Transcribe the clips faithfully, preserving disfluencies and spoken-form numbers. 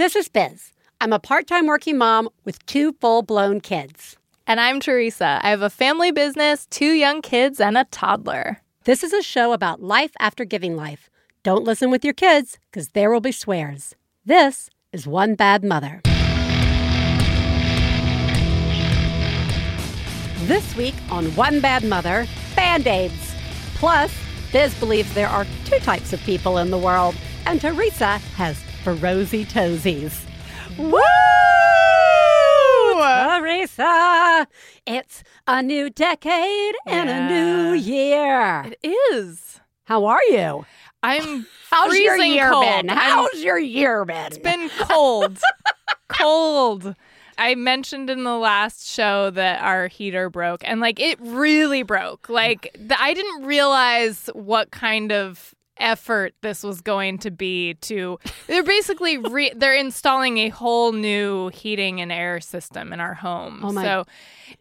This is Biz. I'm a part-time working mom with two full-blown kids. And I'm Teresa. I have a family business, two young kids, and a toddler. This is a show about life after giving life. Don't listen with your kids, because there will be swears. This is One Bad Mother. This week on One Bad Mother, Band-Aids. Plus, Biz believes there are two types of people in the world, and Teresa has Ferozzi Toesies. Woo! Teresa, it's a new decade and yeah. a new year. It is. How are you? I'm How's freezing your year cold. been? How's I'm, your year been? It's been cold. cold. I mentioned in the last show that our heater broke, and like it really broke. Like the, I didn't realize what kind of effort this was going to be to they're basically re, they're installing a whole new heating and air system in our home. Oh my. So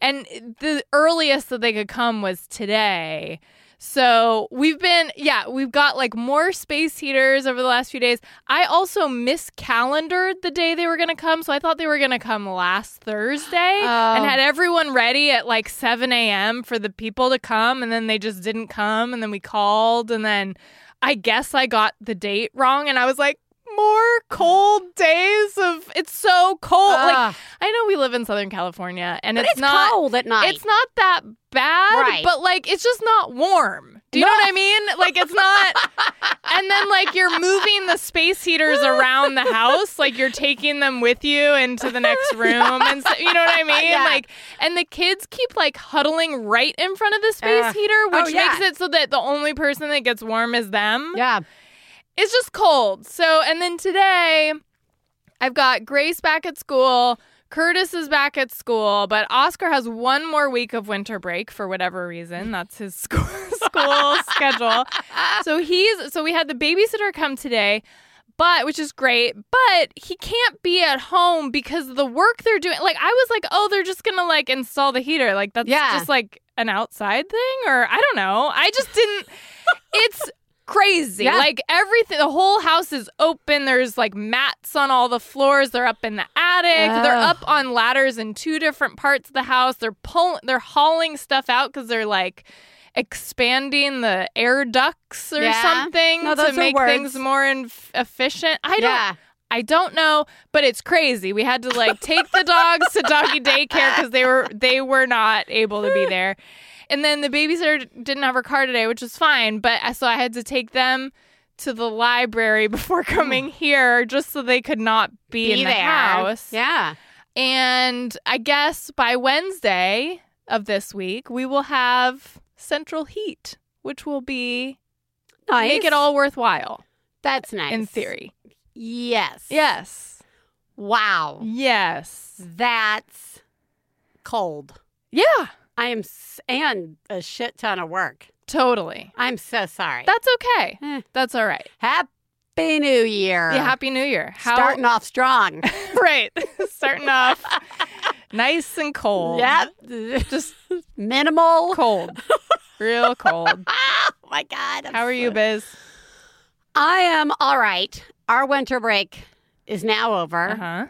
and the earliest that they could come was today. So we've been yeah, we've got like more space heaters over the last few days. I also miscalendared the day they were going to come, so I thought they were going to come last Thursday oh. and had everyone ready at like seven a.m. for the people to come, and then they just didn't come, and then we called, and then I guess I got the date wrong, and I was like, more cold days of it's so cold. Ugh. Like I know we live in Southern California, and it's, it's not cold at night. It's not that bad, right. but like it's just not warm. Do you no. know what I mean? Like it's not. And then like you're moving the space heaters around the house, like you're taking them with you into the next room, yeah. and so, you know what I mean? Yeah. Like, and the kids keep like huddling right in front of the space uh, heater, which oh, yeah. makes it so that the only person that gets warm is them. Yeah. It's just cold. So, and then today, I've got Grace back at school. Curtis is back at school, but Oscar has one more week of winter break for whatever reason. That's his school, school schedule. So he's so we had the babysitter come today, but which is great. But he can't be at home because of the work they're doing. Like I was like, oh, they're just gonna like install the heater. Like that's yeah. just like an outside thing, or I don't know. I just didn't. It's. Crazy. Yeah. Like everything, the whole house is open. There's like mats on all the floors. They're up in the attic. Oh. They're up on ladders in two different parts of the house. They're pulling, they're hauling stuff out because they're like expanding the air ducts or yeah. something no, to make words. things more inf- efficient. I don't. Yeah. I don't know, but it's crazy. We had to like take the dogs to doggy daycare because they were they were not able to be there. And then the babysitter didn't have her car today, which is fine. But so I had to take them to the library before coming here just so they could not be, be in the there. house. Yeah. And I guess by Wednesday of this week, we will have central heat, which will be nice. Make it all worthwhile. That's nice. In theory. Yes. Yes. Wow. Yes. That's cold. Yeah. I am, s- and a shit ton of work. Totally. I'm so sorry. That's okay. Eh. That's all right. Happy New Year. Yeah, Happy New Year. How- Starting off strong. Right. Starting off nice and cold. Yep. Just minimal. Cold. Real cold. Oh, my God. I'm How are so- you, Biz? I am all right. Our winter break is now over. Uh-huh.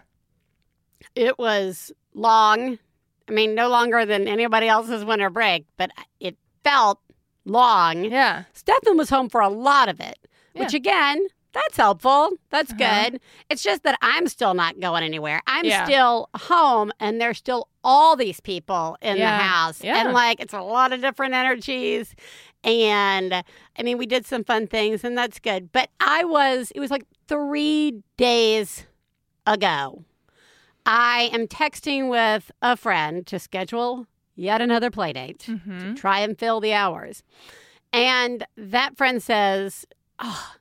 It was long. I mean, no longer than anybody else's winter break, but it felt long. Yeah. Stefan was home for a lot of it, yeah. which, again, that's helpful. That's uh-huh. good. It's just that I'm still not going anywhere. I'm yeah. still home, and there's still all these people in yeah. the house. Yeah. And, like, it's a lot of different energies. And, I mean, we did some fun things, and that's good. But I was, it was like three days ago. I am texting with a friend to schedule yet another play date mm-hmm. to try and fill the hours. And that friend says, oh,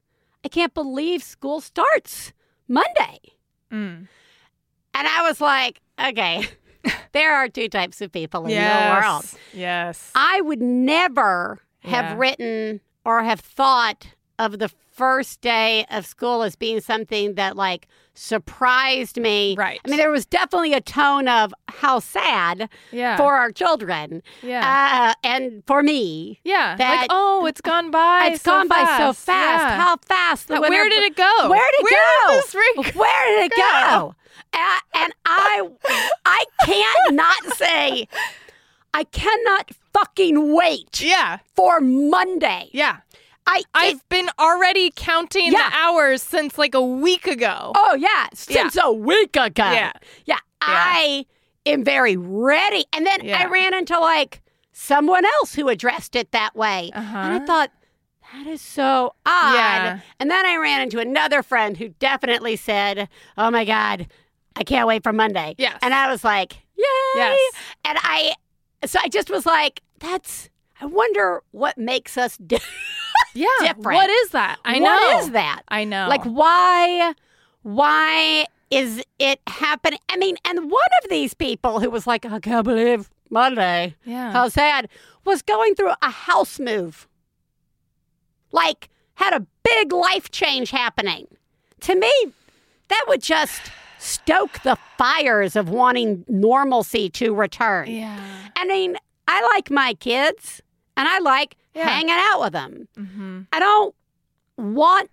I can't believe school starts Monday. Mm. And I was like, okay, there are two types of people in yes. the world. Yes. I would never have yeah. written or have thought of the first day of school as being something that, like, surprised me. Right. I mean, there was definitely a tone of how sad yeah. for our children. Yeah. Uh, and for me. Yeah. That, like, oh, it's gone by It's so gone fast. by so fast. Yeah. How fast. The winter, where did it go? Where did it where go? Did this ring where did it go? go? Uh, and I, I can't not say... I cannot fucking wait yeah. for Monday. Yeah. I, it, I've been already counting yeah. the hours since like a week ago. Oh, yeah. Since yeah. a week ago. Yeah. Yeah. yeah. I am very ready. And then yeah. I ran into like someone else who addressed it that way. Uh-huh. And I thought, that is so odd. Yeah. And then I ran into another friend who definitely said, oh, my God, I can't wait for Monday. Yes. And I was like, yay. Yes. And I... So I just was like, that's, I wonder what makes us di- yeah, different. What is that? I know. What is that? I know. Like, why, why is it happening? I mean, and one of these people who was like, I can't believe Monday. Yeah. How sad. Was going through a house move. Like, had a big life change happening. To me, that would just... stoke the fires of wanting normalcy to return. Yeah. I mean, I like my kids and I like yeah. hanging out with them. Mm-hmm. I don't want,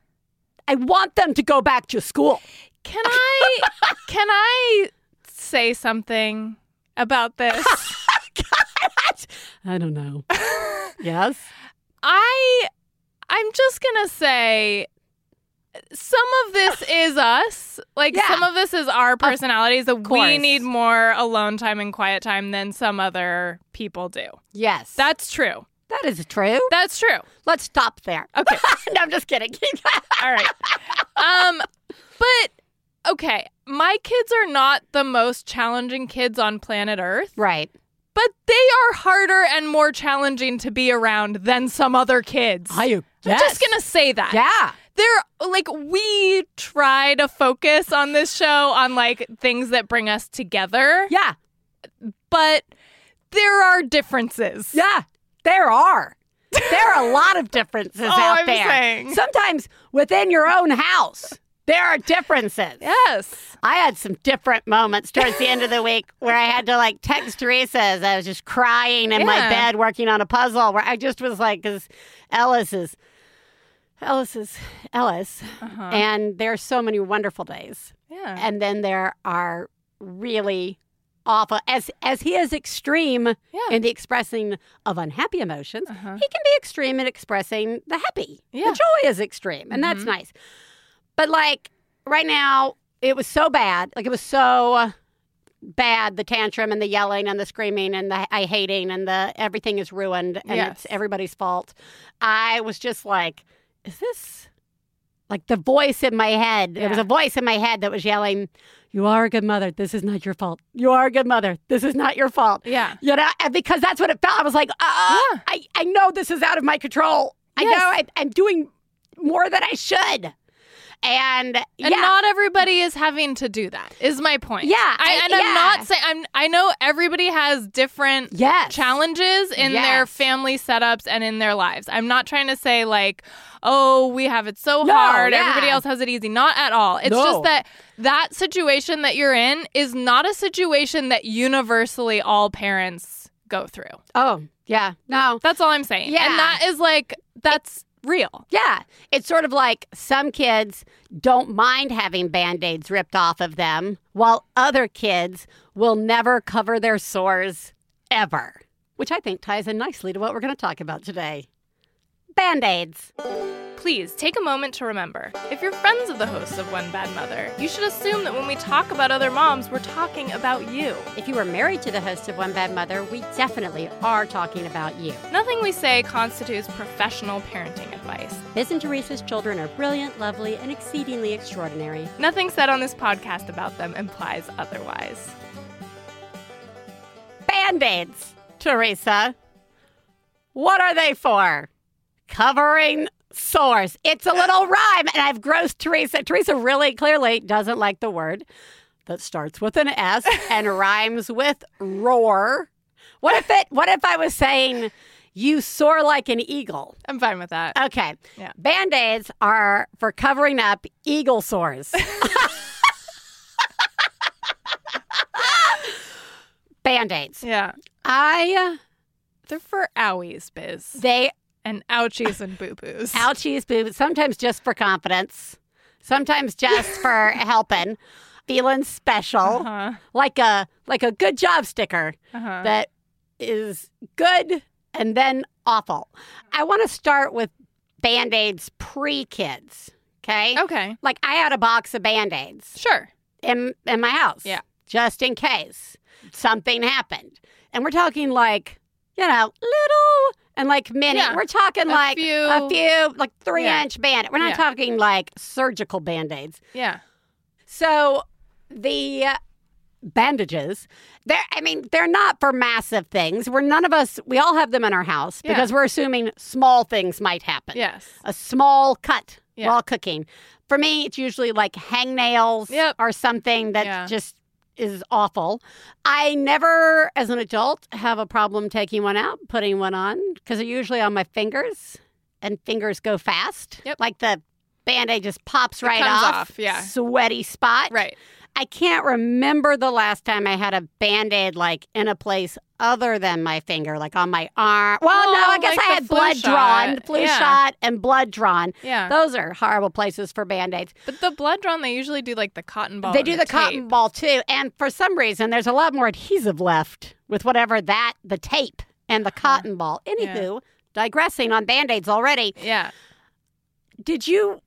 I want them to go back to school. Can I, can I say something about this? God, I don't know. Yes? I, I'm just going to say... Some of this is us. Like, yeah. some of this is our personalities. That we need more alone time and quiet time than some other people do. Yes. That's true. That is true. That's true. Let's stop there. Okay. No, I'm just kidding. All right. Um, but, okay, my kids are not the most challenging kids on planet Earth. Right. But they are harder and more challenging to be around than some other kids. I guess. I'm just going to say that. Yeah. They're like, we try to focus on this show on like things that bring us together. Yeah. But there are differences. Yeah, there are. There are a lot of differences oh, out I'm there. Saying. Sometimes within your own house, there are differences. Yes. I had some different moments towards the end of the week where I had to like text Teresa as I was just crying in yeah. my bed working on a puzzle where I just was like, because Ellis is. Ellis is Ellis, uh-huh. and there are so many wonderful days. Yeah, and then there are really awful. As as he is extreme yeah. in the expressing of unhappy emotions, uh-huh. he can be extreme in expressing the happy. Yeah. The joy is extreme, and mm-hmm. that's nice. But like right now, it was so bad. Like it was so bad. The tantrum and the yelling and the screaming and the I hating and the everything is ruined and yes. it's everybody's fault. I was just like. Is this like the voice in my head? Yeah. There was a voice in my head that was yelling, you are a good mother. This is not your fault. You are a good mother. This is not your fault. Yeah. You know, and because that's what it felt. I was like, uh, yeah. I, I know this is out of my control. Yes. I know I, I'm doing more than I should. And, and yeah. not everybody is having to do that is my point. Yeah. I, and I, yeah. I'm not saying I'm I know everybody has different yes. challenges in yes. their family setups and in their lives. I'm not trying to say like, oh, we have it so no, hard. Yeah. Everybody else has it easy. Not at all. It's no. just that that situation that you're in is not a situation that universally all parents go through. Oh, yeah. No. That's all I'm saying. Yeah. And that is like that's it, real. Yeah. It's sort of like some kids don't mind having Band-Aids ripped off of them, while other kids will never cover their sores ever, which I think ties in nicely to what we're going to talk about today. Band-Aids. Please take a moment to remember, if you're friends of the hosts of One Bad Mother, you should assume that when we talk about other moms, we're talking about you. If you are married to the hosts of One Bad Mother, we definitely are talking about you. Nothing we say constitutes professional parenting advice. Biz and Teresa's children are brilliant, lovely, and exceedingly extraordinary. Nothing said on this podcast about them implies otherwise. Band-Aids, Teresa. What are they for? Covering sores. It's a little rhyme, and I've grossed Teresa. Teresa really clearly doesn't like the word that starts with an S and rhymes with roar. What if it? What if I was saying, you soar like an eagle. I'm fine with that. Okay. Yeah. Band-Aids are for covering up eagle sores. Band-Aids. Yeah. I... They're for owies, Biz. They... And ouchies and boo-boos. Ouchies, boo-boos. Sometimes just for confidence. Sometimes just for helping. Feeling special. Uh-huh. Like a like a good job sticker uh-huh. that is good and then awful. I want to start with Band-Aids pre-kids. Okay? Okay. Like I had a box of Band-Aids. Sure. In, in my house. Yeah. Just in case something happened. And we're talking like, you know, little... And like mini, yeah. we're talking a like few, a few, like three yeah. inch band. We're not yeah. talking like surgical Band-Aids. Yeah. So the bandages, they're, I mean, they're not for massive things. We're none of us, we all have them in our house yeah. because we're assuming small things might happen. Yes. A small cut yeah. while cooking. For me, it's usually like hangnails yep. or something that yeah. just is awful. I never, as an adult, have a problem taking one out, putting one on, because they're usually on my fingers, and fingers go fast. Yep. Like the Band-Aid just pops it right off. off. Yeah. Sweaty spot. Right. I can't remember the last time I had a Band-Aid like in a place other than my finger, like on my arm. Well, oh, no, I guess like I had blood shot. drawn, flu yeah. shot and blood drawn. Yeah. Those are horrible places for Band-Aids. But the blood drawn, they usually do like the cotton ball. They do the, the cotton ball too. And for some reason, there's a lot more adhesive left with whatever that, the tape and the uh-huh. cotton ball. Anywho, yeah. digressing on Band-Aids already. Yeah. Did you...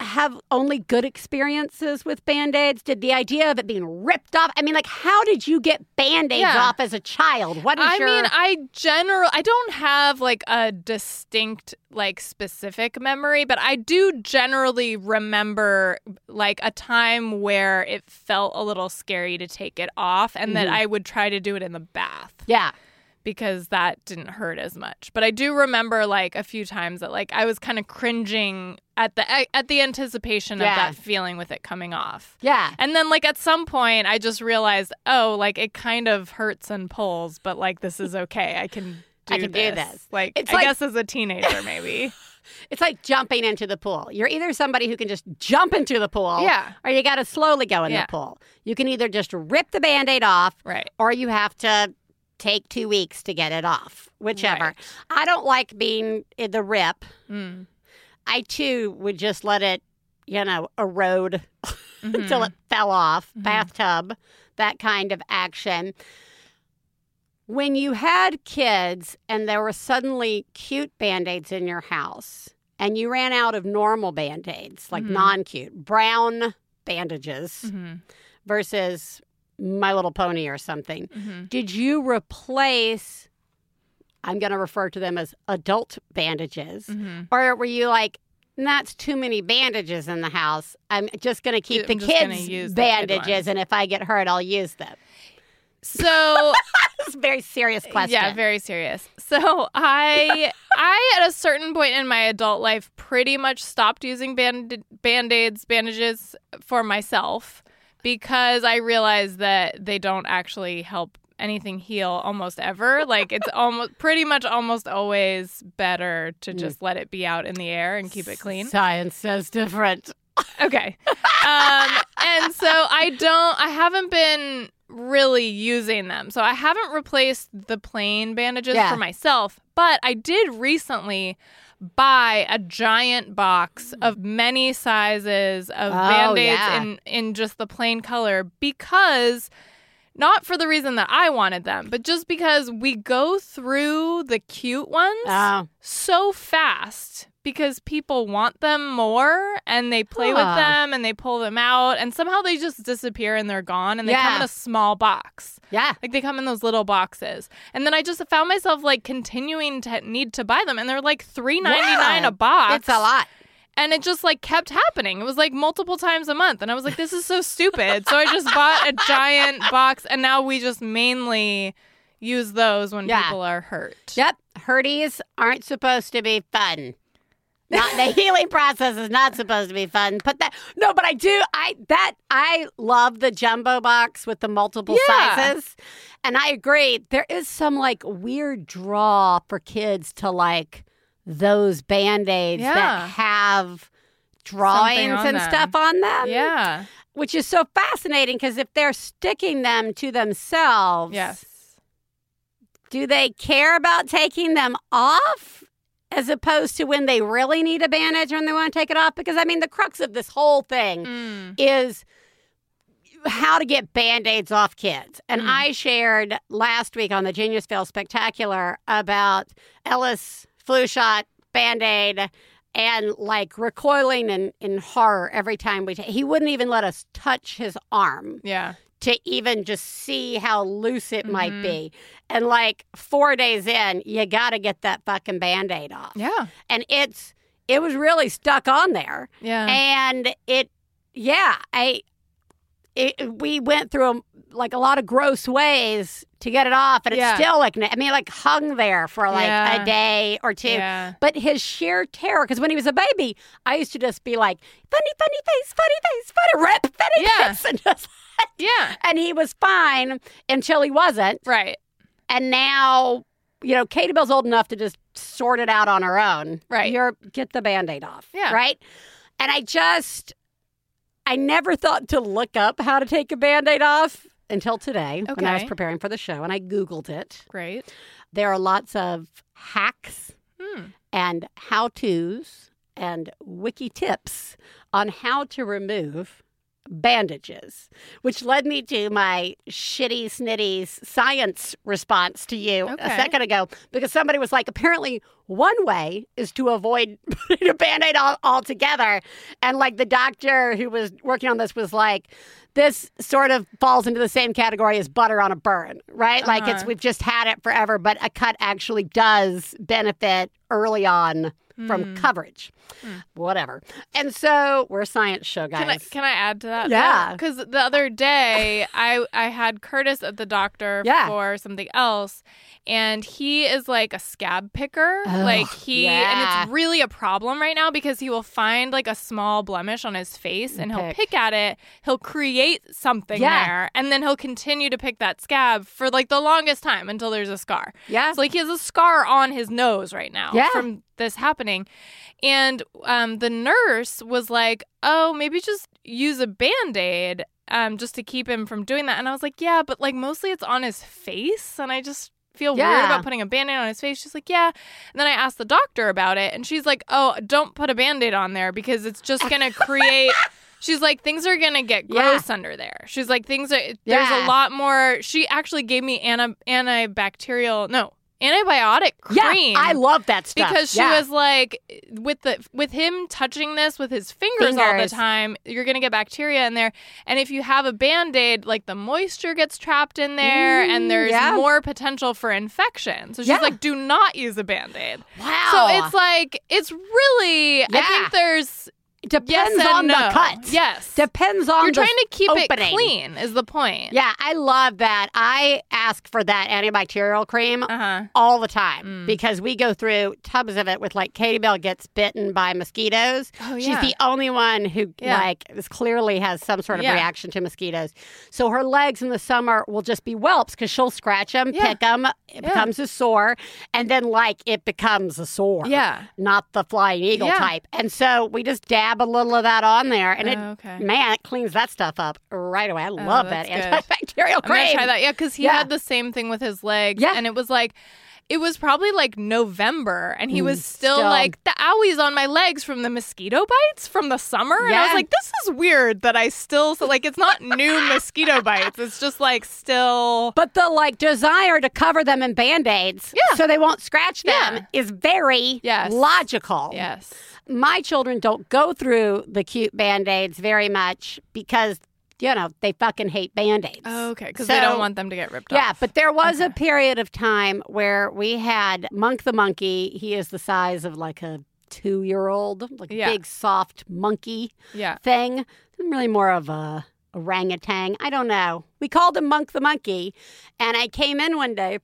have only good experiences with Band-Aids? Did the idea of it being ripped off? I mean, like, how did you get Band-Aids yeah. off as a child? What is I your... mean, I general, I don't have, like, a distinct, like, specific memory, but I do generally remember, like, a time where it felt a little scary to take it off and mm-hmm. that I would try to do it in the bath. Yeah. Because that didn't hurt as much. But I do remember, like, a few times that, like, I was kind of cringing at the at the anticipation yeah. of that feeling with it coming off. Yeah. And then, like, at some point, I just realized, oh, like, it kind of hurts and pulls, but, like, this is okay. I can do I can this. do this. Like, it's I like, guess as a teenager, maybe. It's like jumping into the pool. You're either somebody who can just jump into the pool yeah. or you got to slowly go in yeah. the pool. You can either just rip the Band-Aid off right. or you have to... take two weeks to get it off, whichever. Right. I don't like being in the rip. Mm. I, too, would just let it, you know, erode mm-hmm. until it fell off. Mm-hmm. Bathtub, that kind of action. When you had kids and there were suddenly cute Band-Aids in your house and you ran out of normal Band-Aids, like mm-hmm. non-cute, brown bandages mm-hmm. versus... My Little Pony or something. Mm-hmm. Did you replace, I'm going to refer to them as adult bandages, mm-hmm. or were you like, that's too many bandages in the house. I'm just going to keep I'm the kids' bandages, the and if I get hurt, I'll use them. So... It's a very serious question. Yeah, very serious. So I, I at a certain point in my adult life, pretty much stopped using band- Band-Aids, bandages for myself. Because I realized that they don't actually help anything heal almost ever. Like, it's almost pretty much almost always better to just let it be out in the air and keep it clean. Science says different. Okay. Um, and so I don't, I haven't been really using them. So I haven't replaced the plain bandages yeah. for myself. But I did recently buy a giant box of many sizes of oh, Band-Aids yeah. in, in just the plain color because, not for the reason that I wanted them, but just because we go through the cute ones oh. so fast because people want them more and they play oh. with them and they pull them out and somehow they just disappear and they're gone and they yeah. come in a small box. Yeah. Like they come in those little boxes. And then I just found myself like continuing to need to buy them and they're like three dollars and ninety-nine cents yeah. a box. It's a lot. And it just like kept happening. It was like multiple times a month and I was like, this is so stupid. So I just bought a giant box and now we just mainly use those when yeah. people are hurt. Yep. Hurties aren't supposed to be fun. Not, the healing process is not supposed to be fun. Put that. No, but I do. I that I love the jumbo box with the multiple yeah. sizes, and I agree. There is some like weird draw for kids to like those Band-Aids yeah. that have drawings and them. stuff on them. Yeah, which is so fascinating because if they're sticking them to themselves, yes, do they care about taking them off? As opposed to when they really need a bandage or when they want to take it off. Because, I mean, the crux of this whole thing mm. is how to get Band-Aids off kids. And mm. I shared last week on the Genius Fail Spectacular about Ellis flu shot, Band-Aid, and, like, recoiling in, in horror every time we take. He wouldn't even let us touch his arm. Yeah. To even just see how loose it mm-hmm. might be. And like four days in, you got to get that fucking Band-Aid off. Yeah. And it's, it was really stuck on there. Yeah. And it, yeah, I, it, we went through a, like a lot of gross ways to get it off. And yeah. it's still like, I mean, like hung there for like yeah. a day or two. Yeah. But his sheer terror, because when he was a baby, I used to just be like, funny, funny face, funny face, funny rip, funny yeah. face. And just yeah. And he was fine until he wasn't. Right. And now, you know, Katie Belle's old enough to just sort it out on her own. Right. You're, get the Band-Aid off. Yeah. Right? And I just, I never thought to look up how to take a Band-Aid off until today okay. when I was preparing for the show. And I Googled it. Great. There are lots of hacks hmm. and how-tos and wiki tips on how to remove bandages, which led me to my shitty snitty's science response to you okay. a second ago, because somebody was like, apparently one way is to avoid putting a Band-Aid all altogether. And like the doctor who was working on this was like, this sort of falls into the same category as butter on a burn, right? Uh-huh. Like it's, we've just had it forever, but a cut actually does benefit early on from mm. coverage, mm. whatever. And so we're a science show, guys. Can I, can I add to that? Yeah. Because the other day I, I had Curtis at the doctor yeah. for something else, and he is like a scab picker. Oh, like he, yeah. and it's really a problem right now because he will find like a small blemish on his face and pick. he'll pick at it. He'll create something yeah. there, and then he'll continue to pick that scab for like the longest time until there's a scar. Yeah. So like he has a scar on his nose right now yeah. from this happening. And um, the nurse was like, oh, maybe just use a Band-Aid um, just to keep him from doing that. And I was like, yeah, but like mostly it's on his face. And I just feel yeah. weird about putting a Band-Aid on his face. She's like, yeah. And then I asked the doctor about it. And she's like, oh, don't put a Band-Aid on there because it's just going to create... She's like, things are going to get gross yeah. under there. She's like, things are... There's yeah. a lot more... She actually gave me anti- antibacterial... No. Antibiotic cream. Yeah, I love that stuff. Because she yeah. was like, with the with him touching this with his fingers, fingers. all the time, you're going to get bacteria in there. And if you have a Band-Aid, like the moisture gets trapped in there mm, and there's yeah. more potential for infection. So she's yeah. like, do not use a Band-Aid. Wow. So it's like, it's really, yeah. I think there's... Depends yes on no. the cut. Yes. Depends on You're the You're trying to keep opening. It clean is the point. Yeah, I love that. I ask for that antibacterial cream uh-huh. all the time mm. because we go through tubs of it with like Katie Bell gets bitten by mosquitoes. Oh, yeah. She's the only one who yeah. like is clearly has some sort of yeah. reaction to mosquitoes. So her legs in the summer will just be whelps because she'll scratch them, yeah. pick them, it yeah. becomes a sore, and then like it becomes a sore. Yeah. Not the flying eagle yeah. type. And so we just dab a little of that on there, and it oh, okay. man, it cleans that stuff up right away. I love oh, that antibacterial cream. I'm gonna try that, yeah, because he yeah. had the same thing with his legs, yeah. and it was like, it was probably like November, and he mm, was still, still like the owies on my legs from the mosquito bites from the summer, yeah. and I was like, this is weird that I still so like it's not new mosquito bites, it's just like still, but the like desire to cover them in Band-Aids, yeah. so they won't scratch them yeah. is very yes. logical. Yes. My children don't go through the cute Band-Aids very much because, you know, they fucking hate Band-Aids. Oh, okay, because so, they don't want them to get ripped yeah, off. Yeah, but there was okay. a period of time where we had Monk the Monkey. He is the size of like a two-year-old, like yeah. a big, soft monkey yeah. thing. Really more of a orangutan. I don't know. We called him Monk the Monkey, and I came in one day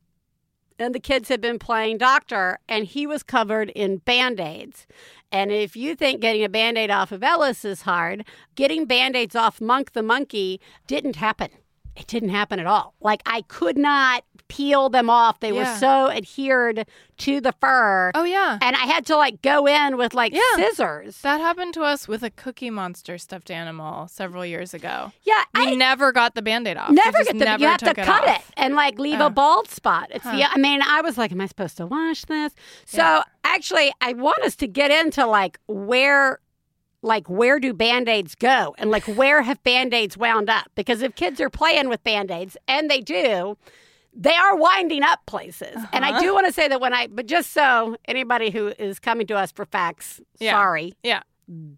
and the kids had been playing doctor, and he was covered in Band-Aids. And if you think getting a Band-Aid off of Ellis is hard, getting Band-Aids off Monk the Monkey didn't happen. It didn't happen at all. Like, I could not peel them off. They yeah. were so adhered to the fur. Oh, yeah. And I had to, like, go in with, like, yeah. scissors. That happened to us with a Cookie Monster stuffed animal several years ago. Yeah. We I never got the Band-Aid off. Never get the Band-Aid off. You have to cut it, it and, like, leave oh. a bald spot. It's huh. the, I mean, I was like, am I supposed to wash this? So, yeah. actually, I want us to get into, like, where... like, where do Band-Aids go? And, like, where have Band-Aids wound up? Because if kids are playing with Band-Aids, and they do, they are winding up places. Uh-huh. And I do want to say that when I, but just so anybody who is coming to us for facts, yeah. sorry. Yeah.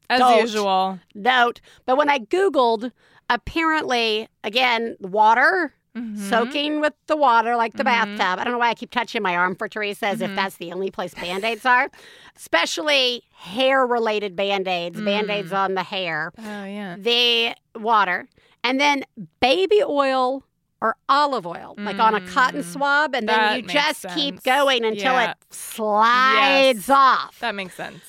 As don't, usual. Don't. But when I Googled, apparently, again, water, mm-hmm. soaking with the water like the mm-hmm. bathtub. I don't know why I keep touching my arm for Teresa as mm-hmm. if that's the only place Band-Aids are. Especially hair-related Band-Aids, mm. Band-Aids on the hair. Oh, yeah. The water. And then baby oil or olive oil, mm. like on a cotton swab. And that then you just sense. keep going until yeah. it slides yes. off. That makes sense.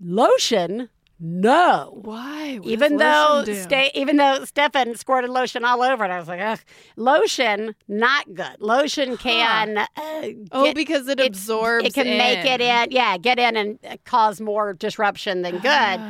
Lotion. No. Why? What even though St- even though Stefan squirted lotion all over it, I was like, ugh. Lotion, not good. Lotion can... Huh. Uh, get, oh, because it, it absorbs It can in. make it in. Yeah, get in and uh, cause more disruption than good.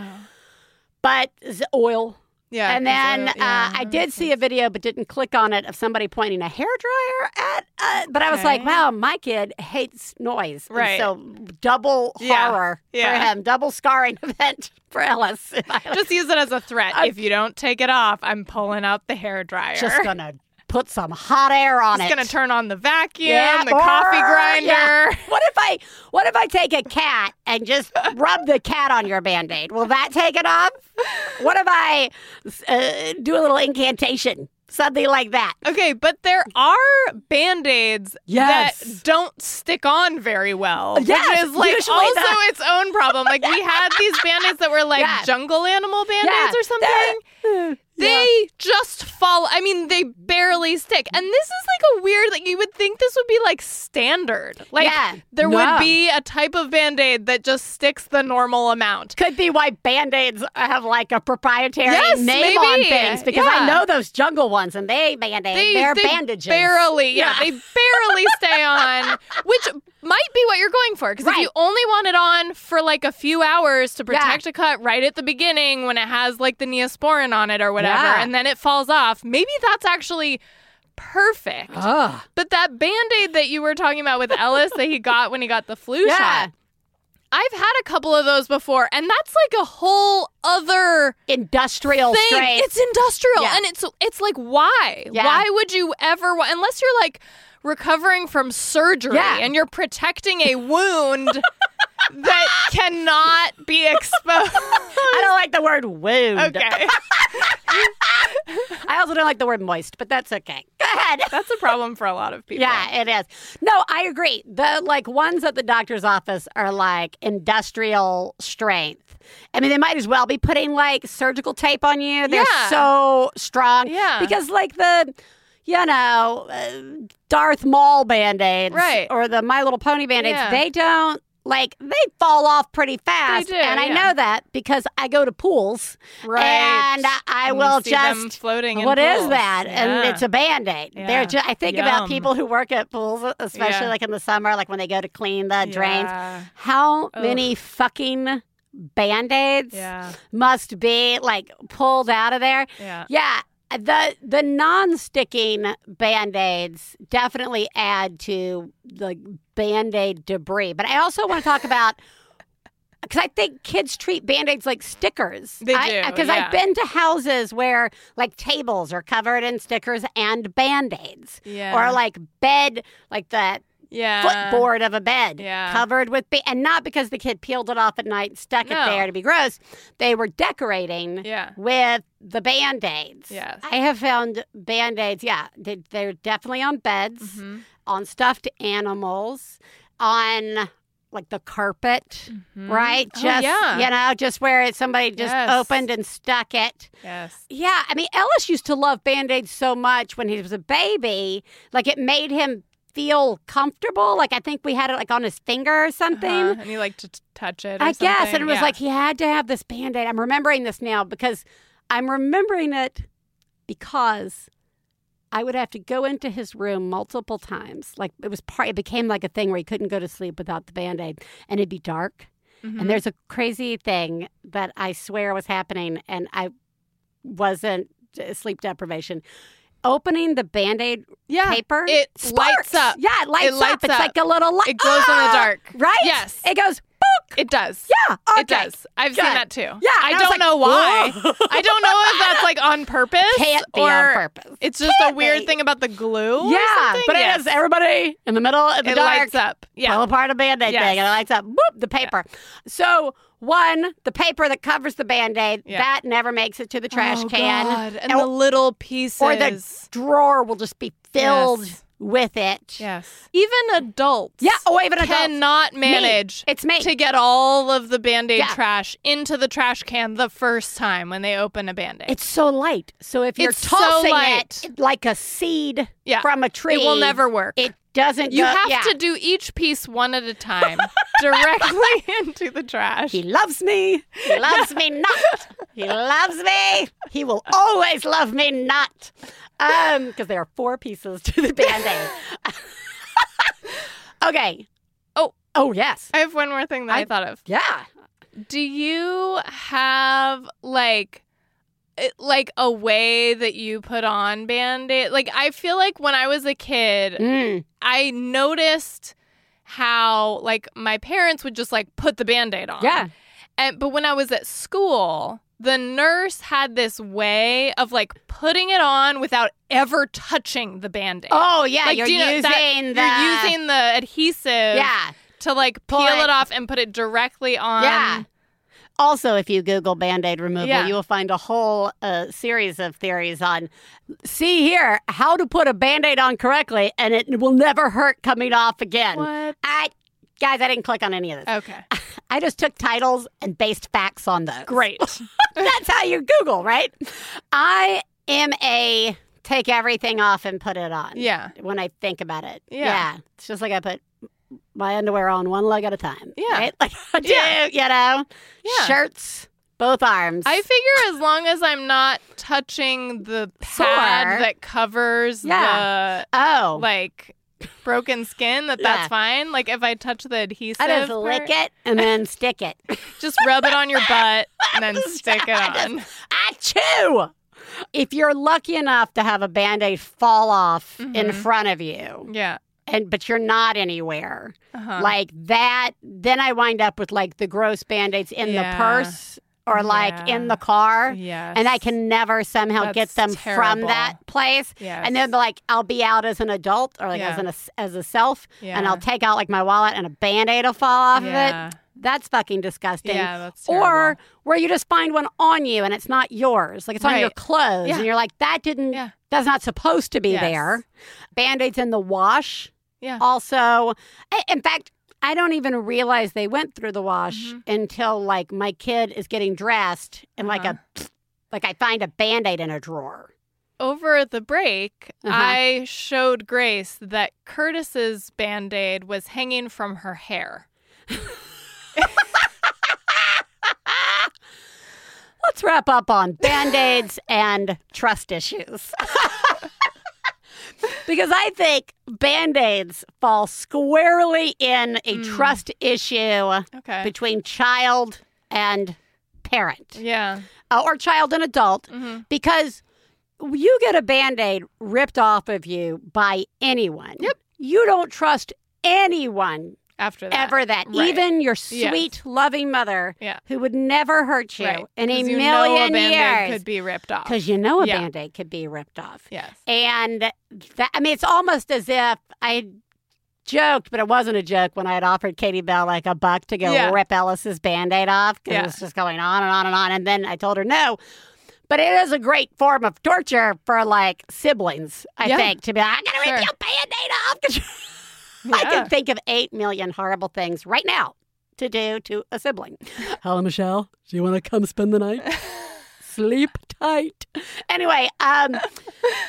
But oil. Yeah. And then oil, yeah. Uh, I did see a video, but didn't click on it, of somebody pointing a hairdryer at... Uh, but I was okay. like, wow, my kid hates noise. Right. And so double yeah. horror yeah. for him. Double scarring event. For Ellis. Just use it as a threat. I'm, if you don't take it off, I'm pulling out the hairdryer. Just going to put some hot air on just it. Just going to turn on the vacuum, yeah, the or, coffee grinder. Yeah. What if I What if I take a cat and just rub the cat on your Band-Aid? Will that take it off? What if I uh, do a little incantation? Something like that. Okay, but there are Band-Aids yes. that don't stick on very well. Yes, which is like also not. its own problem. Like we had these Band-Aids that were like yeah. jungle animal Band-Aids yeah. or something. They yeah. just fall. I mean, they barely stick. And this is like a weird, like you would think this would be like standard. Like yeah. there no. would be a type of Band-Aid that just sticks the normal amount. Could be why Band-Aids have like a proprietary yes, name maybe. on things. Because yeah. I know those jungle ones. And they Band-Aids, they, they're they bandages. barely, yeah, yeah. they barely stay on, which might be what you're going for. Because right. if you only want it on for like a few hours to protect yeah. a cut right at the beginning when it has like the Neosporin on it or whatever, yeah. and then it falls off, maybe that's actually perfect. Ugh. But that Band-Aid that you were talking about with Ellis that he got when he got the flu yeah. shot. I've had a couple of those before, and that's like a whole other industrial thing. Strain. It's industrial, yeah. and it's it's like why? Yeah. Why would you ever? Unless you're like recovering from surgery yeah. and you're protecting a wound that cannot be exposed. I don't like the word wound. Okay. I also don't like the word moist, but that's okay. Go ahead. That's a problem for a lot of people. Yeah, it is. No, I agree. The like ones at the doctor's office are like industrial strength. I mean, they might as well be putting like surgical tape on you. They're yeah. so strong. Yeah. Because like the, you know, uh, Darth Maul Band-Aids right. or the My Little Pony Band-Aids, yeah. they don't. Like, they fall off pretty fast. They do, and I yeah. know that because I go to pools. Right. And I and will see just. Them floating what in is pools. That? Yeah. And it's a Band-Aid. Yeah. They're just, I think Yum. about people who work at pools, especially yeah. like in the summer, like when they go to clean the yeah. drains. How Ugh. many fucking Band-Aids yeah. must be like pulled out of there? Yeah. Yeah. The the non-sticking Band-Aids definitely add to the Band-Aid debris. But I also want to talk about, because I think kids treat Band-Aids like stickers. They do, because yeah. I've been to houses where, like, tables are covered in stickers and Band-Aids. Yeah. Or, like, bed, like the... Yeah. footboard of a bed yeah. covered with ba- and not because the kid peeled it off at night and stuck no. it there to be gross. They were decorating yeah. with the Band-Aids. Yes. I have found Band-Aids, yeah, they, they're definitely on beds, mm-hmm. on stuffed animals, on like the carpet, mm-hmm. right? Just, oh, yeah. you know, just where somebody just yes. opened and stuck it. Yes. Yeah, I mean, Ellis used to love Band-Aids so much when he was a baby. Like it made him feel comfortable. Like, I think we had it, like, on his finger or something. Uh-huh. And he liked to t- touch it or I something. I guess. And it was yeah. like he had to have this Band-Aid. I'm remembering this now because I'm remembering it because I would have to go into his room multiple times. Like, it was part, it became like a thing where he couldn't go to sleep without the Band-Aid. And it'd be dark. Mm-hmm. And there's a crazy thing that I swear was happening, and I wasn't sleep deprivation. Opening the Band-Aid yeah, paper, it sparks. lights up. Yeah, it lights, it lights up. up. It's like a little light. It glows ah! in the dark. Right? Yes. It goes, boop. It does. Yeah. Okay. It does. I've Good. seen that too. Yeah. I don't like, know why. I don't know if that's like on purpose. Can't be or on purpose. It's just Can't a weird be. thing about the glue. Yeah. Or something. But yes. it is everybody in the middle in the it dark. It lights up. Yeah. Pull apart a Band-Aid yes. thing and it lights up. Boop, the paper. Yeah. So, one, the paper that covers the Band-Aid, yeah. that never makes it to the trash oh, can. God. And, and the little pieces. Or the drawer will just be filled yes. with it. Yes. Even adults yeah. oh, even cannot adults. manage me. It's me. to get all of the Band-Aid yeah. trash into the trash can the first time when they open a Band-Aid. It's so light. So if you're it's tossing so light. it like a seed yeah. from a tree. It will never work. It doesn't You go, have yeah. to do each piece one at a time directly into the trash. He loves me. He loves me not. He loves me. He will always love me not. Um, because there are four pieces to the Band-Aid. Okay. Oh. Oh, yes. I have one more thing that I, I thought of. Yeah. Do you have, like... It, like a way that you put on Band-Aid. Like, I feel like when I was a kid, mm. I noticed how, like, my parents would just, like, put the Band-Aid on. Yeah. And, but when I was at school, the nurse had this way of, like, putting it on without ever touching the Band-Aid. Oh, yeah. Like, you're you know, using that, the... You're using the adhesive yeah. to, like, peel it. it off and put it directly on. Yeah. Also, if you Google Band-Aid removal, yeah. you will find a whole uh, series of theories on, see here, how to put a Band-Aid on correctly, and it will never hurt coming off again. What? I, guys, I didn't click on any of this. Okay. I just took titles and based facts on those. Great. That's how you Google, right? I am a take everything off and put it on. Yeah. When I think about it. Yeah. yeah. It's just like I put... my underwear on one leg at a time. Yeah. Right? Like, I do, yeah. you know? Yeah. Shirts, both arms. I figure as long as I'm not touching the pad Sore. that covers yeah. the, oh. like, broken skin, that that's yeah. fine. Like, if I touch the adhesive I just part, lick it and then stick it. Just rub it on your butt and then stick it on. I chew! If you're lucky enough to have a Band-Aid fall off mm-hmm. in front of you. Yeah. And, but you're not anywhere uh-huh. like that. Then I wind up with like the gross Band-Aids in yeah. the purse or like yeah. in the car. Yes. And I can never somehow That's get them terrible. from that place. Yes. And then like I'll be out as an adult or like yeah. as an as a self yeah. and I'll take out like my wallet and a Band-Aid will fall off yeah. of it. That's fucking disgusting. Yeah, that's terrible. Or where you just find one on you and it's not yours. Like it's right. on your clothes yeah. and you're like, that didn't, yeah. that's not supposed to be yes. there. Band-Aids in the wash. Yeah. Also, in fact, I don't even realize they went through the wash mm-hmm. until like my kid is getting dressed and uh-huh. like a like I find a Band-Aid in a drawer. Over the break, uh-huh. I showed Grace that Curtis's Band-Aid was hanging from her hair. Let's wrap up on Band-Aids and trust issues. Because I think Band-Aids fall squarely in a mm. trust issue okay. between child and parent. Yeah. Uh, or child and adult. Mm-hmm. Because you get a Band-Aid ripped off of you by anyone. Yep. You don't trust anyone after that. Ever that. Right. Even your sweet, yes. loving mother yeah. who would never hurt you right. in a million years. Because you know a Band-Aid could be ripped off. Because you know a yeah. Band-Aid could be ripped off. Yes. And that, I mean, it's almost as if I joked, but it wasn't a joke when I had offered Katie Bell like a buck to go yeah. rip Ellis's Band-Aid off. Because yeah. it was just going on and on and on. And then I told her no. But it is a great form of torture for like siblings, I yeah. think, to be like, I'm going to sure. rip your Band-Aid off. Yeah. I can think of eight million horrible things right now to do to a sibling. Hello, Michelle. Do you want to come spend the night? Sleep tight. Anyway, um,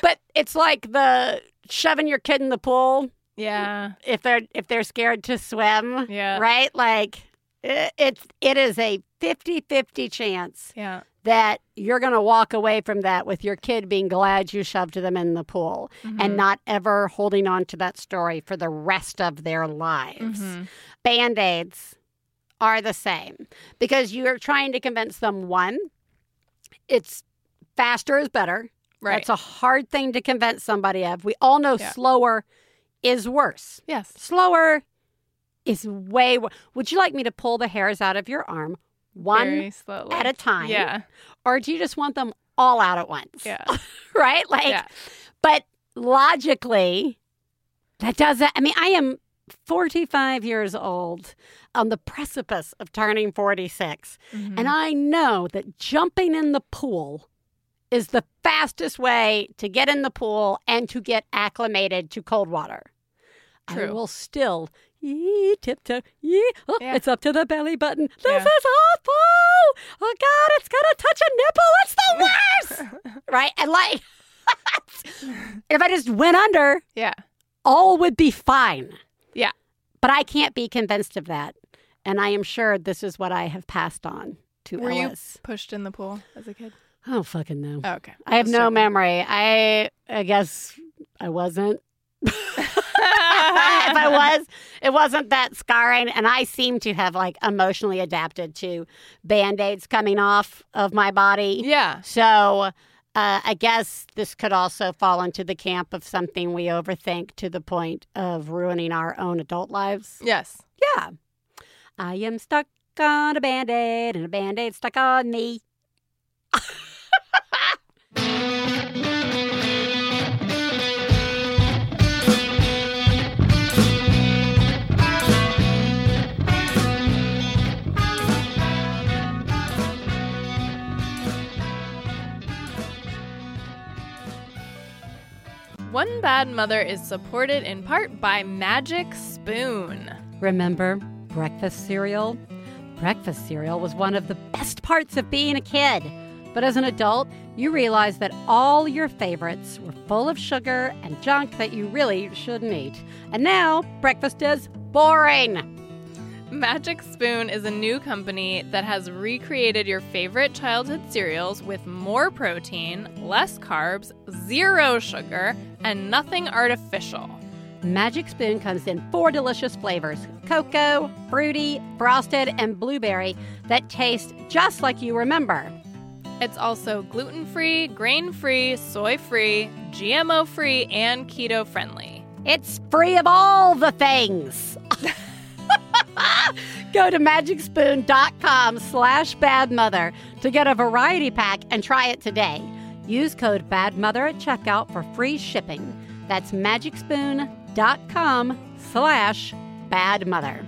but it's like the shoving your kid in the pool Yeah. If they're if they're scared to swim. Yeah. Right? Like it, it's it is a fifty-fifty chance. Yeah. That you're going to walk away from that with your kid being glad you shoved them in the pool mm-hmm. and not ever holding on to that story for the rest of their lives. Mm-hmm. Band-Aids are the same because you're trying to convince them, one, it's faster is better. Right. That's a hard thing to convince somebody of. We all know yeah. slower is worse. Yes. Slower is way worse. Would you like me to pull the hairs out of your arm? One at a time. Yeah. Or do you just want them all out at once? Yeah. Right? Like, yeah. But logically, that doesn't, I mean, I am forty-five years old on the precipice of turning forty-six. Mm-hmm. And I know that jumping in the pool is the fastest way to get in the pool and to get acclimated to cold water. True. I will still yee, tiptoe, yee, oh, yeah. It's up to the belly button. This yeah. is awful. Oh, God, it's going to touch a nipple. It's the worst. Right? And like, if I just went under, yeah, all would be fine. Yeah. But I can't be convinced of that. And I am sure this is what I have passed on to Were Ellis. Were you pushed in the pool as a kid? I don't fucking know. Oh, okay. I have Let's no memory. I I guess I wasn't. If I was, it wasn't that scarring. And I seem to have like emotionally adapted to Band-Aids coming off of my body. Yeah. So uh, I guess this could also fall into the camp of something we overthink to the point of ruining our own adult lives. Yes. Yeah. I am stuck on a Band-Aid and a Band-Aid stuck on me. One Bad Mother is supported in part by Magic Spoon. Remember breakfast cereal? Breakfast cereal was one of the best parts of being a kid. But as an adult, you realize that all your favorites were full of sugar and junk that you really shouldn't eat. And now, breakfast is boring. Magic Spoon is a new company that has recreated your favorite childhood cereals with more protein, less carbs, zero sugar, and nothing artificial. Magic Spoon comes in four delicious flavors, cocoa, fruity, frosted, and blueberry, that taste just like you remember. It's also gluten-free, grain-free, soy-free, G M O-free, and keto-friendly. It's free of all the things. Go to magic spoon dot com slash badmother to get a variety pack and try it today. Use code badmother at checkout for free shipping. That's magic spoon dot com slash badmother.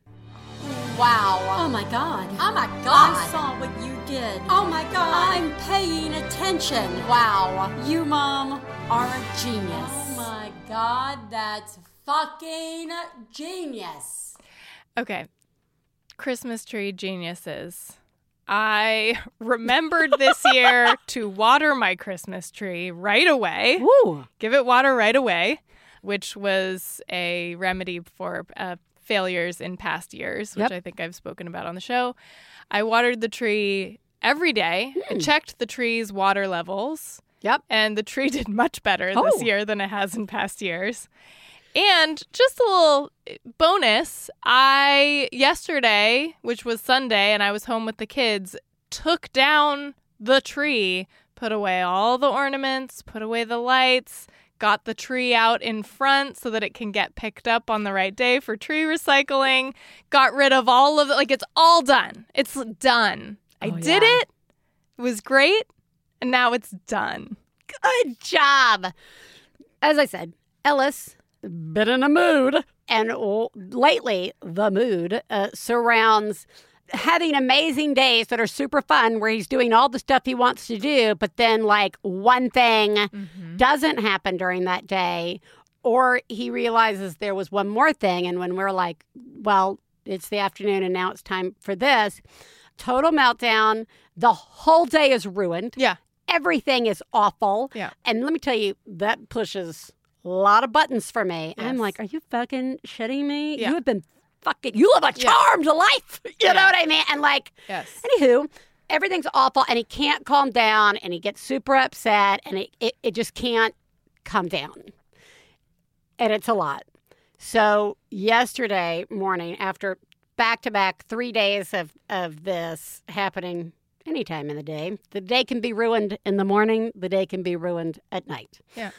Wow. Oh, my God. Oh, my God. I saw what you did. Oh, my God. I'm paying attention. Wow. You, Mom, are a genius. Oh, my God. That's fucking genius. Okay. Christmas tree geniuses. I remembered this year to water my Christmas tree right away. Woo. Give it water right away, which was a remedy for a failures in past years, which yep. I think I've spoken about on the show. I watered the tree every day. Mm. I checked the tree's water levels. Yep. And the tree did much better oh. this year than it has in past years. And just a little bonus, I, yesterday, which was Sunday, and I was home with the kids, took down the tree, put away all the ornaments, put away the lights, got the tree out in front so that it can get picked up on the right day for tree recycling, got rid of all of it. Like, it's all done. It's done. Oh, I did yeah. it. It was great. And now it's done. Good job. As I said, Ellis been in a mood. And lately, the mood uh, surrounds having amazing days that are super fun where he's doing all the stuff he wants to do, but then like one thing mm-hmm. doesn't happen during that day, or he realizes there was one more thing. And when we're like, well, it's the afternoon and now it's time for this, total meltdown. The whole day is ruined. Yeah. Everything is awful. Yeah. And let me tell you, that pushes a lot of buttons for me. Yes. I'm like, are you fucking shitting me? Yeah. You have been fucking, you live a charmed yeah. life. You yeah. know what I mean? And like, yes. anywho, everything's awful and he can't calm down and he gets super upset and it, it, it just can't come down. And it's a lot. So yesterday morning, after back-to-back three days of, of this happening any time in the day, the day can be ruined in the morning, the day can be ruined at night. Yeah.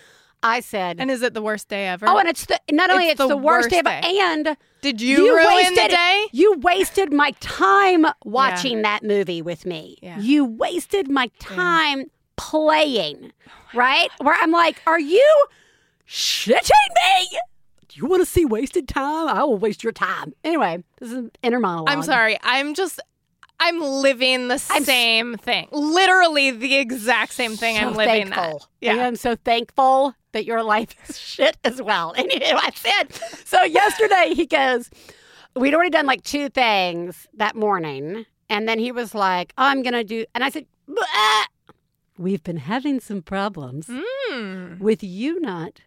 I said... And is it the worst day ever? Oh, and it's the, not only it's, it's the, the worst, worst day, but and... Did you, you ruin wasted, the day? You wasted my time watching yeah. that movie with me. Yeah. You wasted my time yeah. playing, oh my right? God. Where I'm like, are you shitting me? Do you want to see wasted time? I will waste your time. Anyway, this is an inner monologue. I'm sorry. I'm just... I'm living the I'm same thing. Literally the exact same thing so I'm living thankful. That. Yeah. I am so thankful that your life is shit as well. And you know, I said, so yesterday he goes, we'd already done like two things that morning. And then he was like, oh, I'm going to do. And I said, ah, we've been having some problems mm. with you not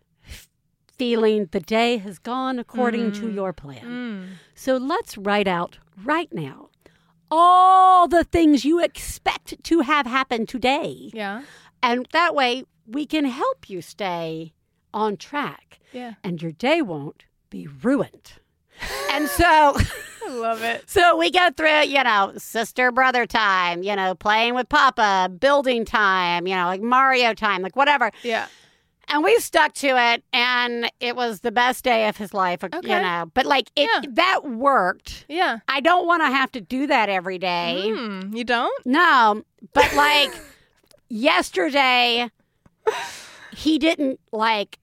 feeling the day has gone according mm. to your plan. Mm. So let's write out right now all the things you expect to have happen today. Yeah. And that way we can help you stay on track. Yeah. And your day won't be ruined. And so... I love it. So we go through, you know, sister-brother time, you know, playing with Papa, building time, you know, like Mario time, like whatever. Yeah. And we stuck to it, and it was the best day of his life, okay. you know. But, like, it, yeah. that worked. Yeah. I don't want to have to do that every day. Mm, you don't? No. But, like, yesterday, he didn't, like,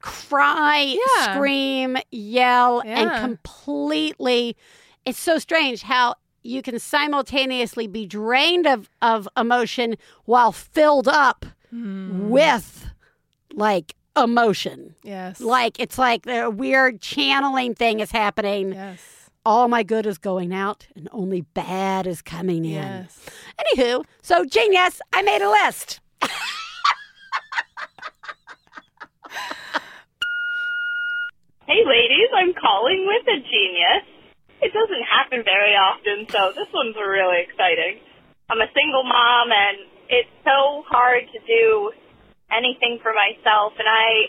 cry, yeah. scream, yell, yeah. and completely. It's so strange how you can simultaneously be drained of, of emotion while filled up. Mm. With, like, emotion. Yes. Like, it's like the weird channeling thing is happening. Yes. All my good is going out and only bad is coming in. Yes. Anywho, so genius, I made a list. Hey, ladies, I'm calling with a genius. It doesn't happen very often, so this one's really exciting. I'm a single mom and... it's so hard to do anything for myself, and I,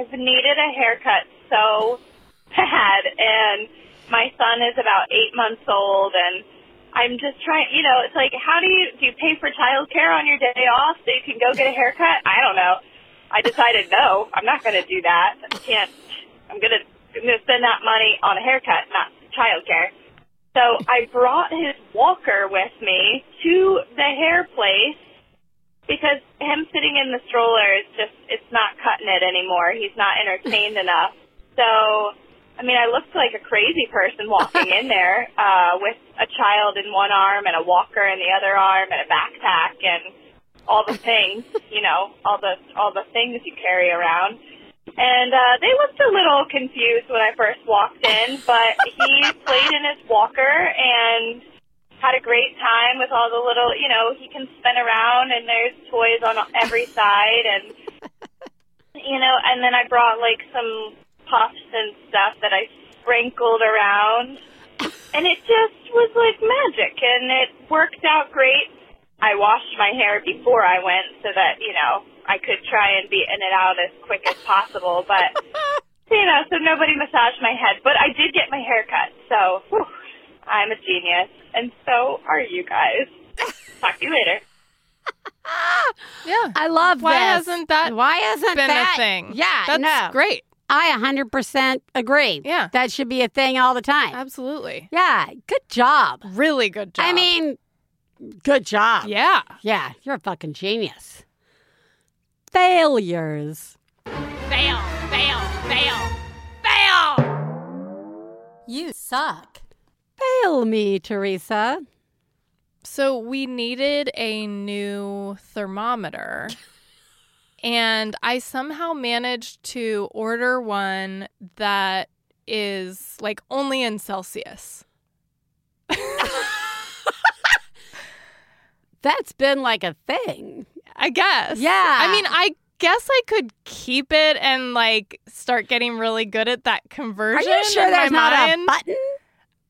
I've needed a haircut so bad, and my son is about eight months old, and I'm just trying, you know, it's like, how do you, do you pay for childcare on your day off so you can go get a haircut? I don't know. I decided, no, I'm not going to do that. I can't, I'm going to I'm gonna spend that money on a haircut, not childcare. So I brought his walker with me to the hair place, because him sitting in the stroller is just, it's not cutting it anymore. He's not entertained enough. So, I mean, I looked like a crazy person walking in there uh, with a child in one arm and a walker in the other arm and a backpack and all the things, you know, all the all the things you carry around. And uh, they looked a little confused when I first walked in, but he played in his walker and... had a great time with all the little, you know, he can spin around and there's toys on every side and, you know, and then I brought like some puffs and stuff that I sprinkled around and it just was like magic and it worked out great. I washed my hair before I went so that, you know, I could try and be in and out as quick as possible, but, you know, so nobody massaged my head, but I did get my hair cut, so whew, I'm a genius. And so are you guys. Talk to you later. Yeah. I love Why this. Hasn't that Why hasn't been that, a thing? Yeah, That's no. great. I one hundred percent agree. Yeah. That should be a thing all the time. Absolutely. Yeah. Good job. Really good job. I mean, good job. Yeah. Yeah. You're a fucking genius. Failures. Fail. Fail! Fail! Fail! You suck. Fail me, Teresa. So we needed a new thermometer. And I somehow managed to order one that is, like, only in Celsius. That's been, like, a thing. I guess. Yeah. I mean, I guess I could keep it and, like, start getting really good at that conversion. Are you sure there's not a button?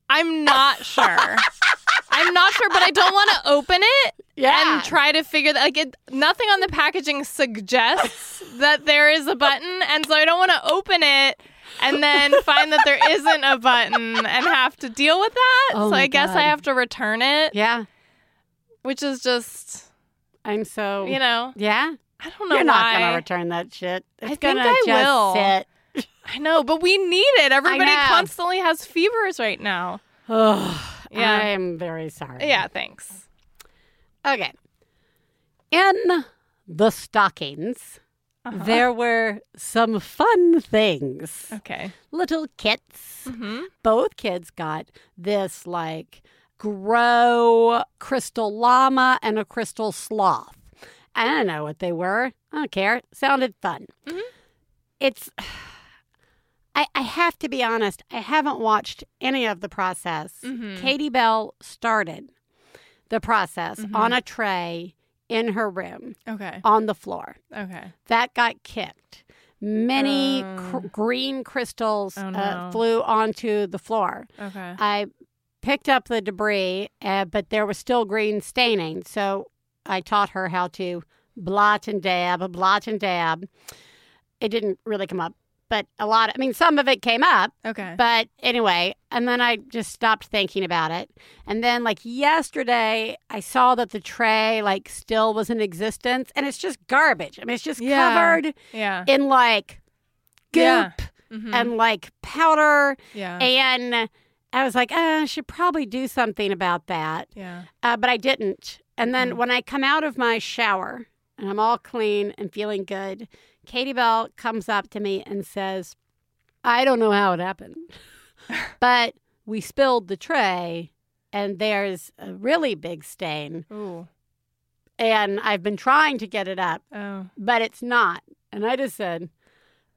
I'm not sure. I'm not sure, but I don't want to open it yeah. and try to figure that. Like, it, nothing on the packaging suggests that there is a button, and so I don't want to open it and then find that there isn't a button and have to deal with that. Oh so I guess God. I have to return it. Yeah, which is just I'm so you know yeah. I don't know. You're why. not gonna return that shit. It's I think gonna I just will. Sit. I know, but we need it. Everybody constantly has fevers right now. Oh, yeah. I am very sorry. Yeah, thanks. Okay. In the stockings, uh-huh. there were some fun things. Okay. Little kits. Mm-hmm. Both kids got this, like, grow crystal llama and a crystal sloth. I don't know what they were. I don't care. Sounded fun. Mm-hmm. It's... I, I have to be honest, I haven't watched any of the process. Mm-hmm. Katie Bell started the process mm-hmm. on a tray in her room. Okay. On the floor. Okay. That got kicked. Many uh, cr- green crystals oh no. uh, flew onto the floor. Okay. I picked up the debris, uh, but there was still green staining. So I taught her how to blot and dab, blot and dab. It didn't really come up. But a lot of, I mean, some of it came up. Okay. But anyway, and then I just stopped thinking about it. And then, like, yesterday, I saw that the tray, like, still was in existence. And it's just garbage. I mean, it's just yeah. covered yeah. in, like, goop yeah. mm-hmm. and, like, powder. Yeah. And I was like, oh, I should probably do something about that. Yeah. Uh, but I didn't. And then mm-hmm. when I come out of my shower and I'm all clean and feeling good, Katie Bell comes up to me and says, I don't know how it happened, but we spilled the tray and there's a really big stain. Ooh. And I've been trying to get it up, oh. but it's not. And I just said,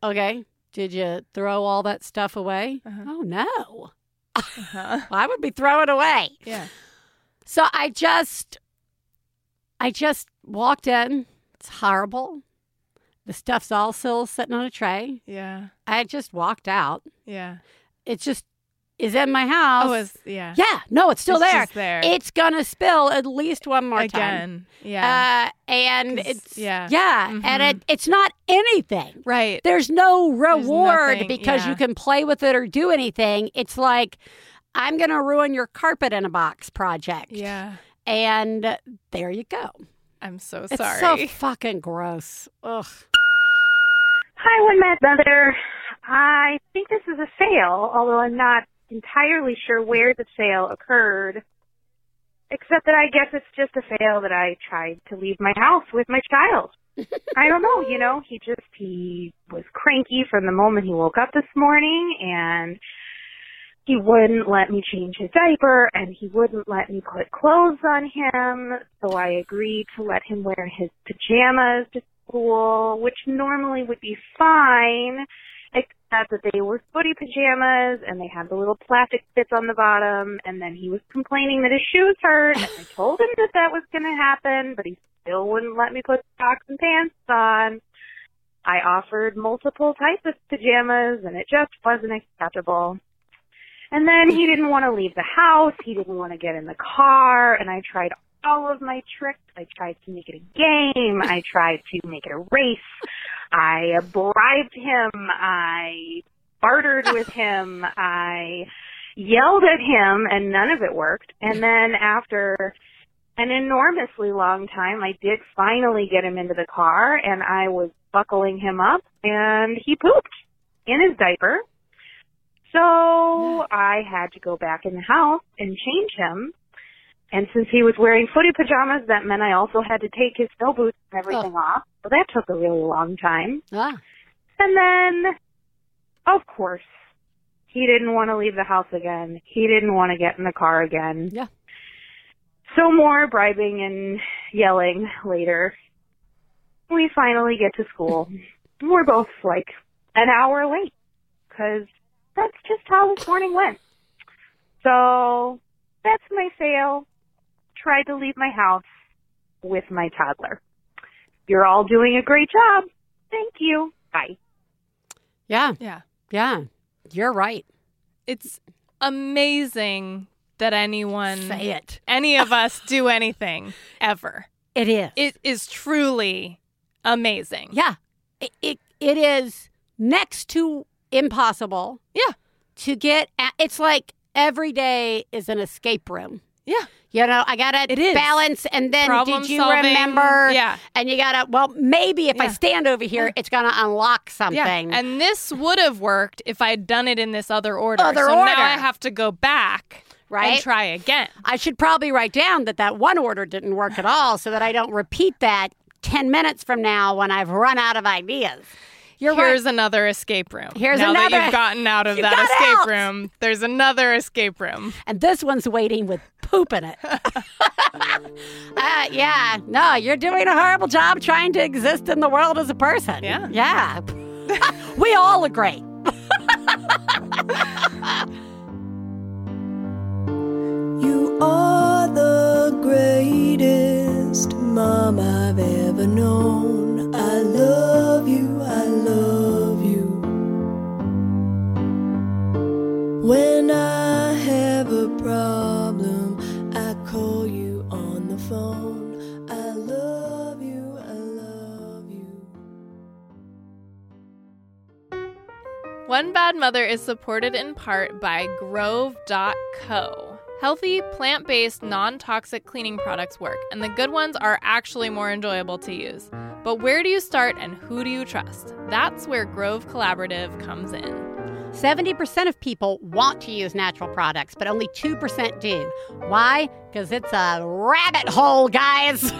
okay, did you throw all that stuff away? Uh-huh. Oh, no. Uh-huh. Well, I would be throwing away. Yeah. So I just, I just walked in. It's horrible. The stuff's all still sitting on a tray. Yeah. I just walked out. Yeah. It just is in my house. Oh, it's, yeah. Yeah. No, it's still it's there. Just there. It's going to spill at least one more Again. Time. Yeah. Uh, and it's, yeah. Yeah. Mm-hmm. And it it's not anything. Right. There's no reward There's because yeah. you can play with it or do anything. It's like, I'm going to ruin your carpet in a box project. Yeah. And there you go. I'm so sorry. It's so fucking gross. Ugh. Hi, One Bad Mother. I think this is a sale, although I'm not entirely sure where the sale occurred, except that I guess it's just a sale that I tried to leave my house with my child. I don't know, you know, he just, he was cranky from the moment he woke up this morning, and he wouldn't let me change his diaper, and he wouldn't let me put clothes on him, so I agreed to let him wear his pajamas to school, which normally would be fine, except that they were footy pajamas and they had the little plastic bits on the bottom. And then he was complaining that his shoes hurt, and I told him that that was going to happen, but he still wouldn't let me put socks and pants on. I offered multiple types of pajamas, and it just wasn't acceptable. And then he didn't want to leave the house. He didn't want to get in the car, and I tried all of my tricks. I tried to make it a game. I tried to make it a race. I bribed him. I bartered with him. I yelled at him, and none of it worked. And then after an enormously long time, I did finally get him into the car, and I was buckling him up, and he pooped in his diaper. So I had to go back in the house and change him. And since he was wearing footy pajamas, that meant I also had to take his snow boots and everything oh. off. So that took a really long time. Ah. And then, of course, he didn't want to leave the house again. He didn't want to get in the car again. Yeah. So more bribing and yelling later. We finally get to school. We're both, like, an hour late, because that's just how this morning went. So that's my fail. Tried to leave my house with my toddler. You're all doing a great job. Thank you. Bye. Yeah. Yeah. Yeah. You're right. It's amazing that anyone, say it, any of us do anything ever. It is. It is truly amazing. Yeah. It, it, it is next to impossible. Yeah. To get at, it's like every day is an escape room. Yeah. You know, I got to balance, and then problem did you solving. Remember? Yeah. And you got to, well, maybe if yeah. I stand over here, yeah. it's going to unlock something. Yeah. And this would have worked if I had done it in this other order. Other so order. Now I have to go back right? and try again. I should probably write down that that one order didn't work at all so that I don't repeat that ten minutes from now when I've run out of ideas. You're Here's right. another escape room. Here's now another. Now that you've gotten out of that escape out. room, there's another escape room. And this one's waiting with poop in it. uh, yeah. No, you're doing a horrible job trying to exist in the world as a person. Yeah. Yeah. We all agree. You are the greatest mom I've ever known. I love you, I love you. When I have a problem, I call you on the phone. I love you, I love you. One Bad Mother is supported in part by Grove dot co. Healthy, plant-based, non-toxic cleaning products work, and the good ones are actually more enjoyable to use. But where do you start and who do you trust? That's where Grove Collaborative comes in. seventy percent of people want to use natural products, but only two percent do. Why? Because it's a rabbit hole, guys!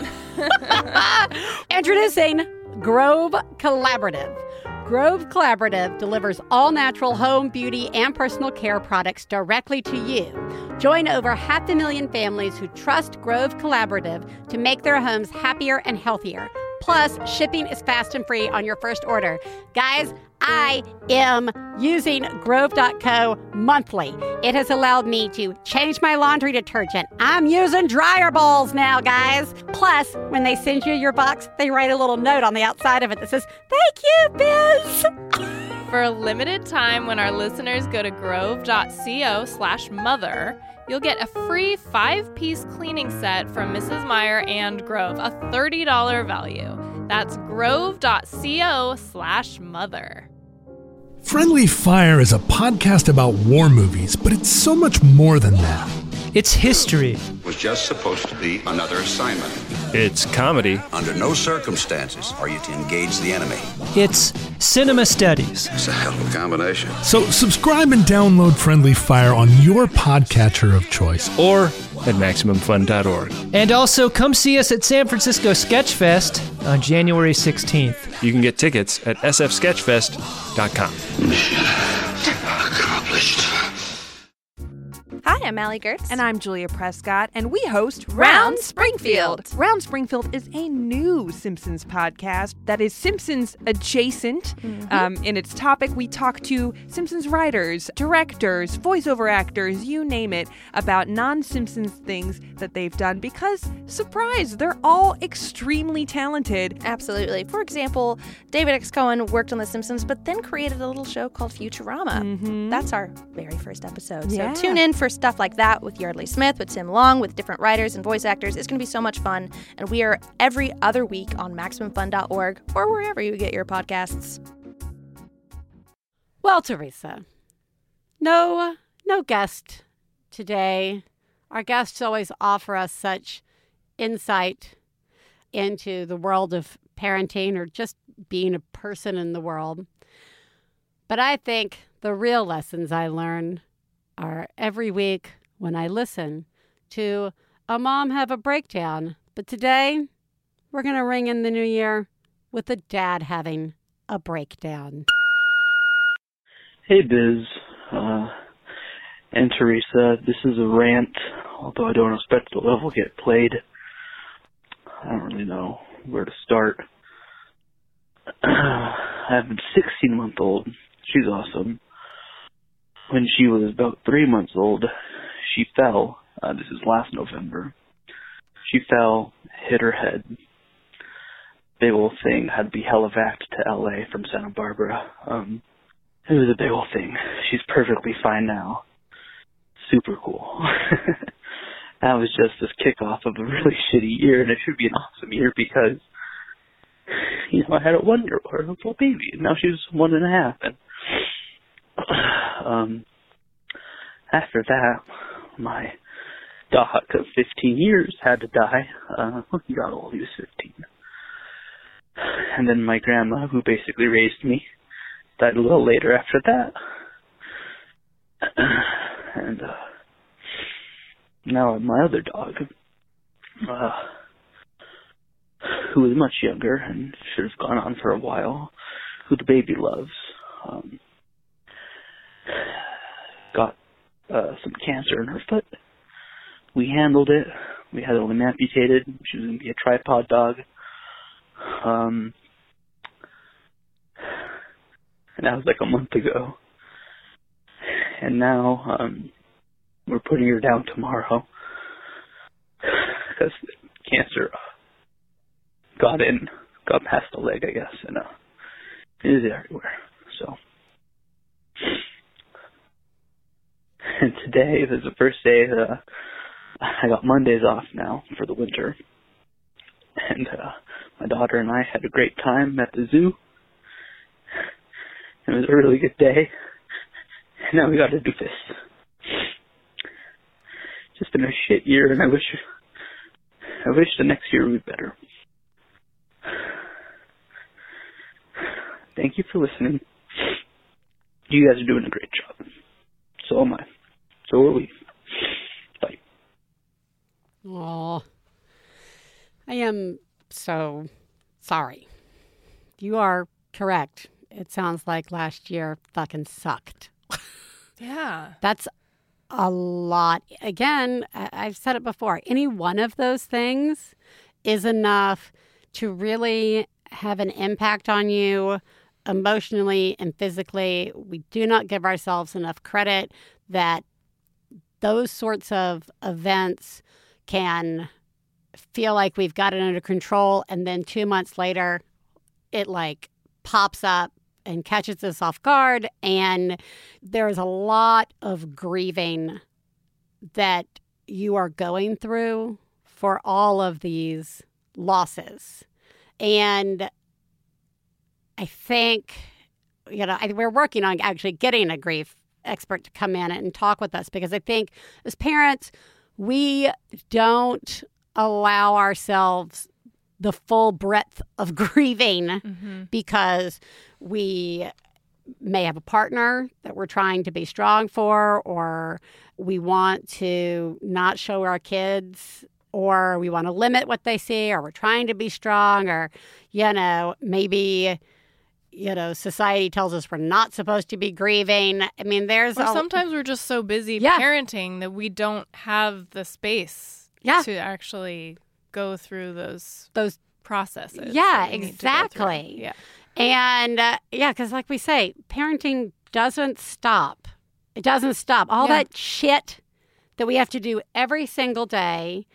Introducing Grove Collaborative. Grove Collaborative delivers all-natural home, beauty, and personal care products directly to you. Join over half a million families who trust Grove Collaborative to make their homes happier and healthier. Plus, shipping is fast and free on your first order. Guys, I am using Grove dot co monthly. It has allowed me to change my laundry detergent. I'm using dryer balls now, guys. Plus, when they send you your box, they write a little note on the outside of it that says, "Thank you, Biz." For a limited time, when our listeners go to grove dot co slash mother, you'll get a free five-piece cleaning set from Missus Meyer and Grove, a thirty dollars value. That's grove dot co slash mother. Friendly Fire is a podcast about war movies, but it's so much more than that. It's history. It was just supposed to be another assignment. It's comedy. Under no circumstances are you to engage the enemy. It's cinema studies. It's a hell of a combination. So subscribe and download Friendly Fire on your podcatcher of choice or at maximum fun dot org. And also come see us at San Francisco Sketchfest on January sixteenth. You can get tickets at s f sketchfest dot com. Mission accomplished. Hi, I'm Allie Gertz. And I'm Julia Prescott, and we host Round Springfield. Round Springfield is a new Simpsons podcast that is Simpsons adjacent. Mm-hmm. Um, in its topic, we talk to Simpsons writers, directors, voiceover actors, you name it, about non-Simpsons things that they've done because, surprise, they're all extremely talented. Absolutely. For example, David X. Cohen worked on The Simpsons, but then created a little show called Futurama. Mm-hmm. That's our very first episode. So yeah. Tune in for stuff like that with Yardley Smith, with Tim Long, with different writers and voice actors. It's going to be so much fun. And we are every other week on maximum fun dot org or wherever you get your podcasts. Well, Teresa, no, no guest today. Our guests always offer us such insight into the world of parenting or just being a person in the world. But I think the real lessons I learned are every week when I listen to a mom have a breakdown. But today, we're going to ring in the new year with a dad having a breakdown. Hey, Biz uh, and Teresa. This is a rant, although I don't expect the level to get played. I don't really know where to start. I have a sixteen-month-old. She's awesome. When she was about three months old, she fell. Uh, this is last November. She fell, hit her head. Big ol' thing. Had to be helivacked to L A from Santa Barbara. Um, it was a big ol' thing. She's perfectly fine now. Super cool. That was just this kickoff of a really shitty year, and it should be an awesome year because, you know, I had a one year old little baby, and now she's one and a half. And um, after that, my dog of fifteen years had to die. Uh, he got old. He was fifteen. And then my grandma, who basically raised me, died a little later after that. And uh, now my other dog, uh, who is much younger and should have gone on for a while, who the baby loves, um, got uh, some cancer in her foot. We handled it. We had it amputated. She was going to be a tripod dog. Um, and that was like a month ago. And now um, we're putting her down tomorrow because cancer got in, got past the leg, I guess, and uh, it is everywhere. So, and today is the first day that. Uh, I got Mondays off now for the winter, and uh, my daughter and I had a great time at the zoo. It was a really good day, and now we got to do this. It's just been a shit year, and I wish, I wish the next year would be better. Thank you for listening. You guys are doing a great job. So am I. So are we. Oh, I am so sorry. You are correct. It sounds like last year fucking sucked. Yeah. That's a lot. Again, I- I've said it before. Any one of those things is enough to really have an impact on you emotionally and physically. We do not give ourselves enough credit that those sorts of events can feel like we've got it under control, and then two months later, it like pops up and catches us off guard, and there's a lot of grieving that you are going through for all of these losses. And I think, you know, I, we're working on actually getting a grief expert to come in and talk with us, because I think as parents, we don't allow ourselves the full breadth of grieving mm-hmm. because we may have a partner that we're trying to be strong for, or we want to not show our kids, or we want to limit what they see, or we're trying to be strong, or, you know, maybe... you know, society tells us we're not supposed to be grieving. I mean, there's... Or sometimes a... we're just so busy yeah. parenting that we don't have the space yeah. to actually go through those those processes. Yeah, exactly. Yeah. And, uh, yeah, because like we say, parenting doesn't stop. It doesn't stop. All yeah. that shit that we have to do every single day,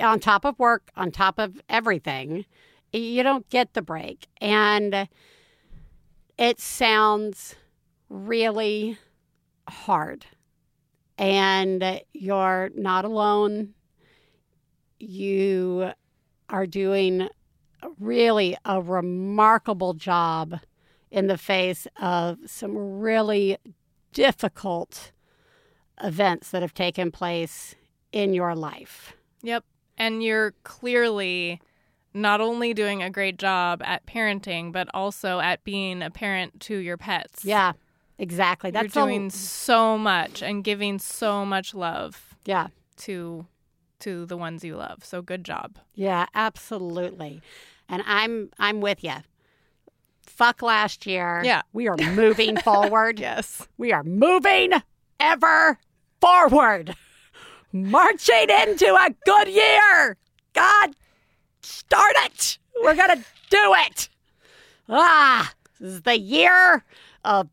on top of work, on top of everything, you don't get the break. And... it sounds really hard, and you're not alone. You are doing really a remarkable job in the face of some really difficult events that have taken place in your life. Yep. And you're clearly... not only doing a great job at parenting, but also at being a parent to your pets. Yeah, exactly. That's You're doing a... so much and giving so much love yeah. to to the ones you love. So good job. Yeah, absolutely. And I'm I'm with you. fuck last year. Yeah. We are moving forward. Yes. We are moving ever forward. Marching into a good year. God, start it. We're going to do it. Ah, this is the year of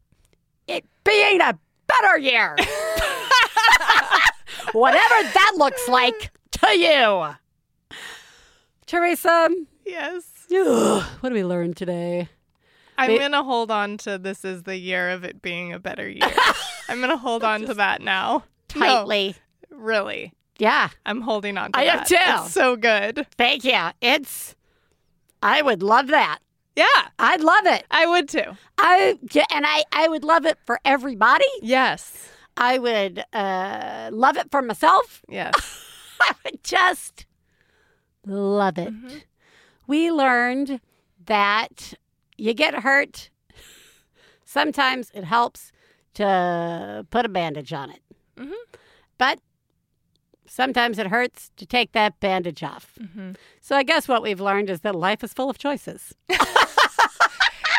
it being a better year. Whatever that looks like to you. Teresa. Yes. Ugh, what did we learn today? I'm going to hold on to this is the year of it being a better year. I'm going to hold on to that now. Tightly. No, really. Yeah. I'm holding on to I that. I am too. It's so good. Thank you. It's, I would love that. Yeah. I'd love it. I would too. I And I, I would love it for everybody. Yes. I would uh, love it for myself. Yes. I would just love it. Mm-hmm. We learned that you get hurt. Sometimes it helps to put a bandage on it. Mm-hmm. But sometimes it hurts to take that bandage off. Mm-hmm. So I guess what we've learned is that life is full of choices.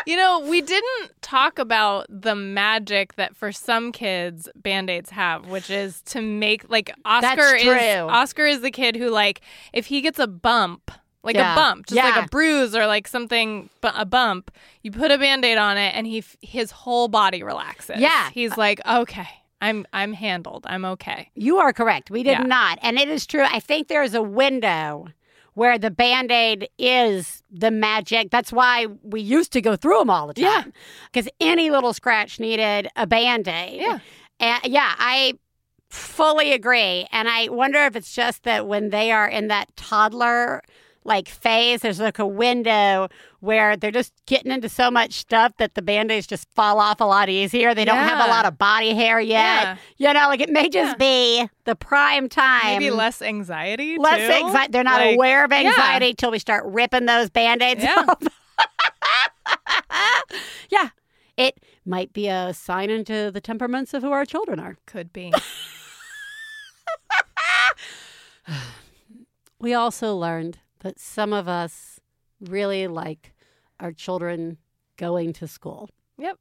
You know, we didn't talk about the magic that for some kids Band-Aids have, which is to make, like, Oscar is Oscar is the kid who, like, if he gets a bump, like yeah. a bump, just yeah. like a bruise or like something, a bump, you put a Band-Aid on it and he his whole body relaxes. Yeah. He's like, okay, I'm I'm handled. I'm okay. You are correct. We did yeah. not. And it is true. I think there is a window where the Band-Aid is the magic. That's why we used to go through them all the time. Because yeah. any little scratch needed a Band-Aid. Yeah. And yeah, I fully agree. And I wonder if it's just that when they are in that toddler, like, phase, there's like a window where they're just getting into so much stuff that the Band-Aids just fall off a lot easier. They don't yeah. have a lot of body hair yet. Yeah. You know, like, it may just yeah. be the prime time. Maybe less anxiety, Less too. anxiety. They're not like, aware of anxiety yeah. till we start ripping those Band-Aids yeah. off. yeah. It might be a sign into the temperaments of who our children are. Could be. We also learned that some of us really like our children going to school. Yep.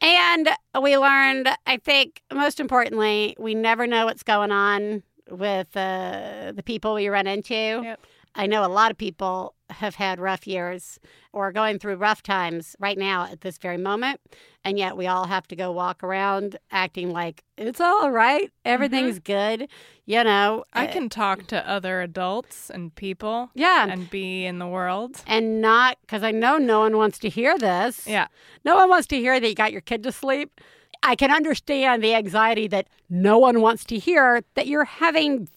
And we learned, I think, most importantly, we never know what's going on with uh, the people we run into. Yep. I know a lot of people have had rough years or going through rough times right now at this very moment. And yet we all have to go walk around acting like it's all right. Everything's mm-hmm. good. You know, I uh, can talk to other adults and people yeah. and be in the world. And not, because I know no one wants to hear this. Yeah. No one wants to hear that you got your kid to sleep. I can understand the anxiety that no one wants to hear that you're having,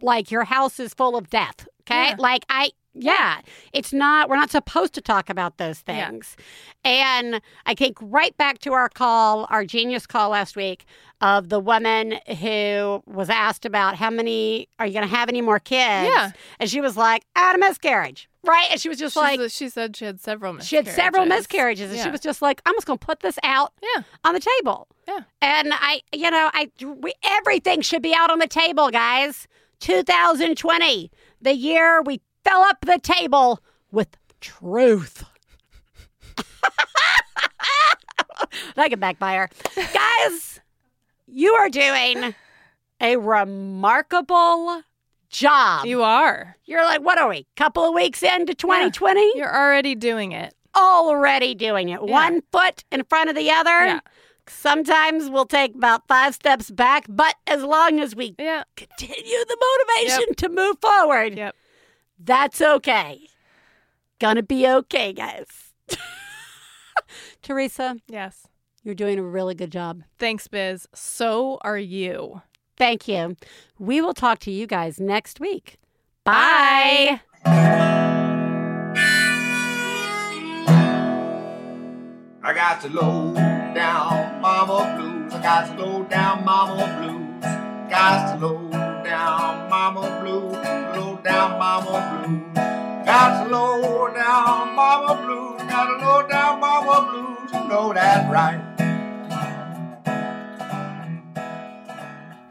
like, your house is full of death. Okay. Yeah. Like, I, yeah, it's not, we're not supposed to talk about those things. Yeah. And I think right back to our call, our genius call last week of the woman who was asked about how many, are you going to have any more kids? Yeah. And she was like, I had a miscarriage. Right. And she was just she like, was, she said she had several miscarriages. She had several miscarriages. And yeah. she was just like, I'm just going to put this out yeah. on the table. Yeah. And I, you know, I, we, everything should be out on the table, guys. two thousand twenty, the year we fill up the table with truth. Like a backfire. Guys, you are doing a remarkable job. You are. You're like, what are we, couple of weeks into twenty twenty? Yeah, you're already doing it. Already doing it. Yeah. One foot in front of the other. Yeah. Sometimes we'll take about five steps back, but as long as we yeah. continue the motivation yep. to move forward, yep. that's okay. Gonna be okay, guys. Teresa. Yes. You're doing a really good job. Thanks, Biz. So are you. Thank you. We will talk to you guys next week. Bye. I got to low. Down, mama blues. I got to low down, mama blues. Got to low down, mama blues. Low down, mama blues. Got to low down, mama blues. Got to low down, mama blues. You know that's right.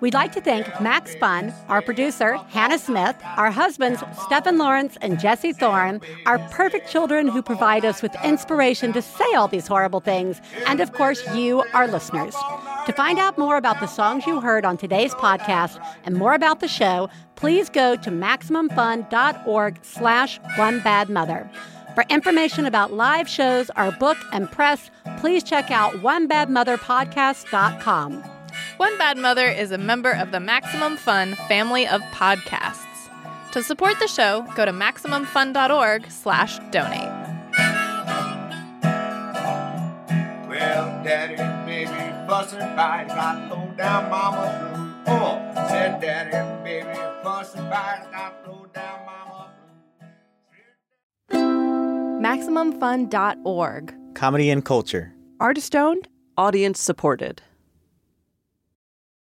We'd like to thank Max Bunn, our producer, Hannah Smith, our husbands, Stephen Lawrence and Jesse Thorne, our perfect children who provide us with inspiration to say all these horrible things, and of course, you, our listeners. To find out more about the songs you heard on today's podcast and more about the show, please go to MaximumFun.org slash One Bad Mother. For information about live shows, our book, and press, please check out one bad mother podcast dot com. One Bad Mother is a member of the Maximum Fun family of podcasts. To support the show, go to MaximumFun.org slash donate. Well, Daddy may be fussing by, I throw down Mama Blue. Oh, said Daddy may be fussing by, I throw down Mama Blue. Maximum Fun dot org. Comedy and culture. Artist owned, audience supported.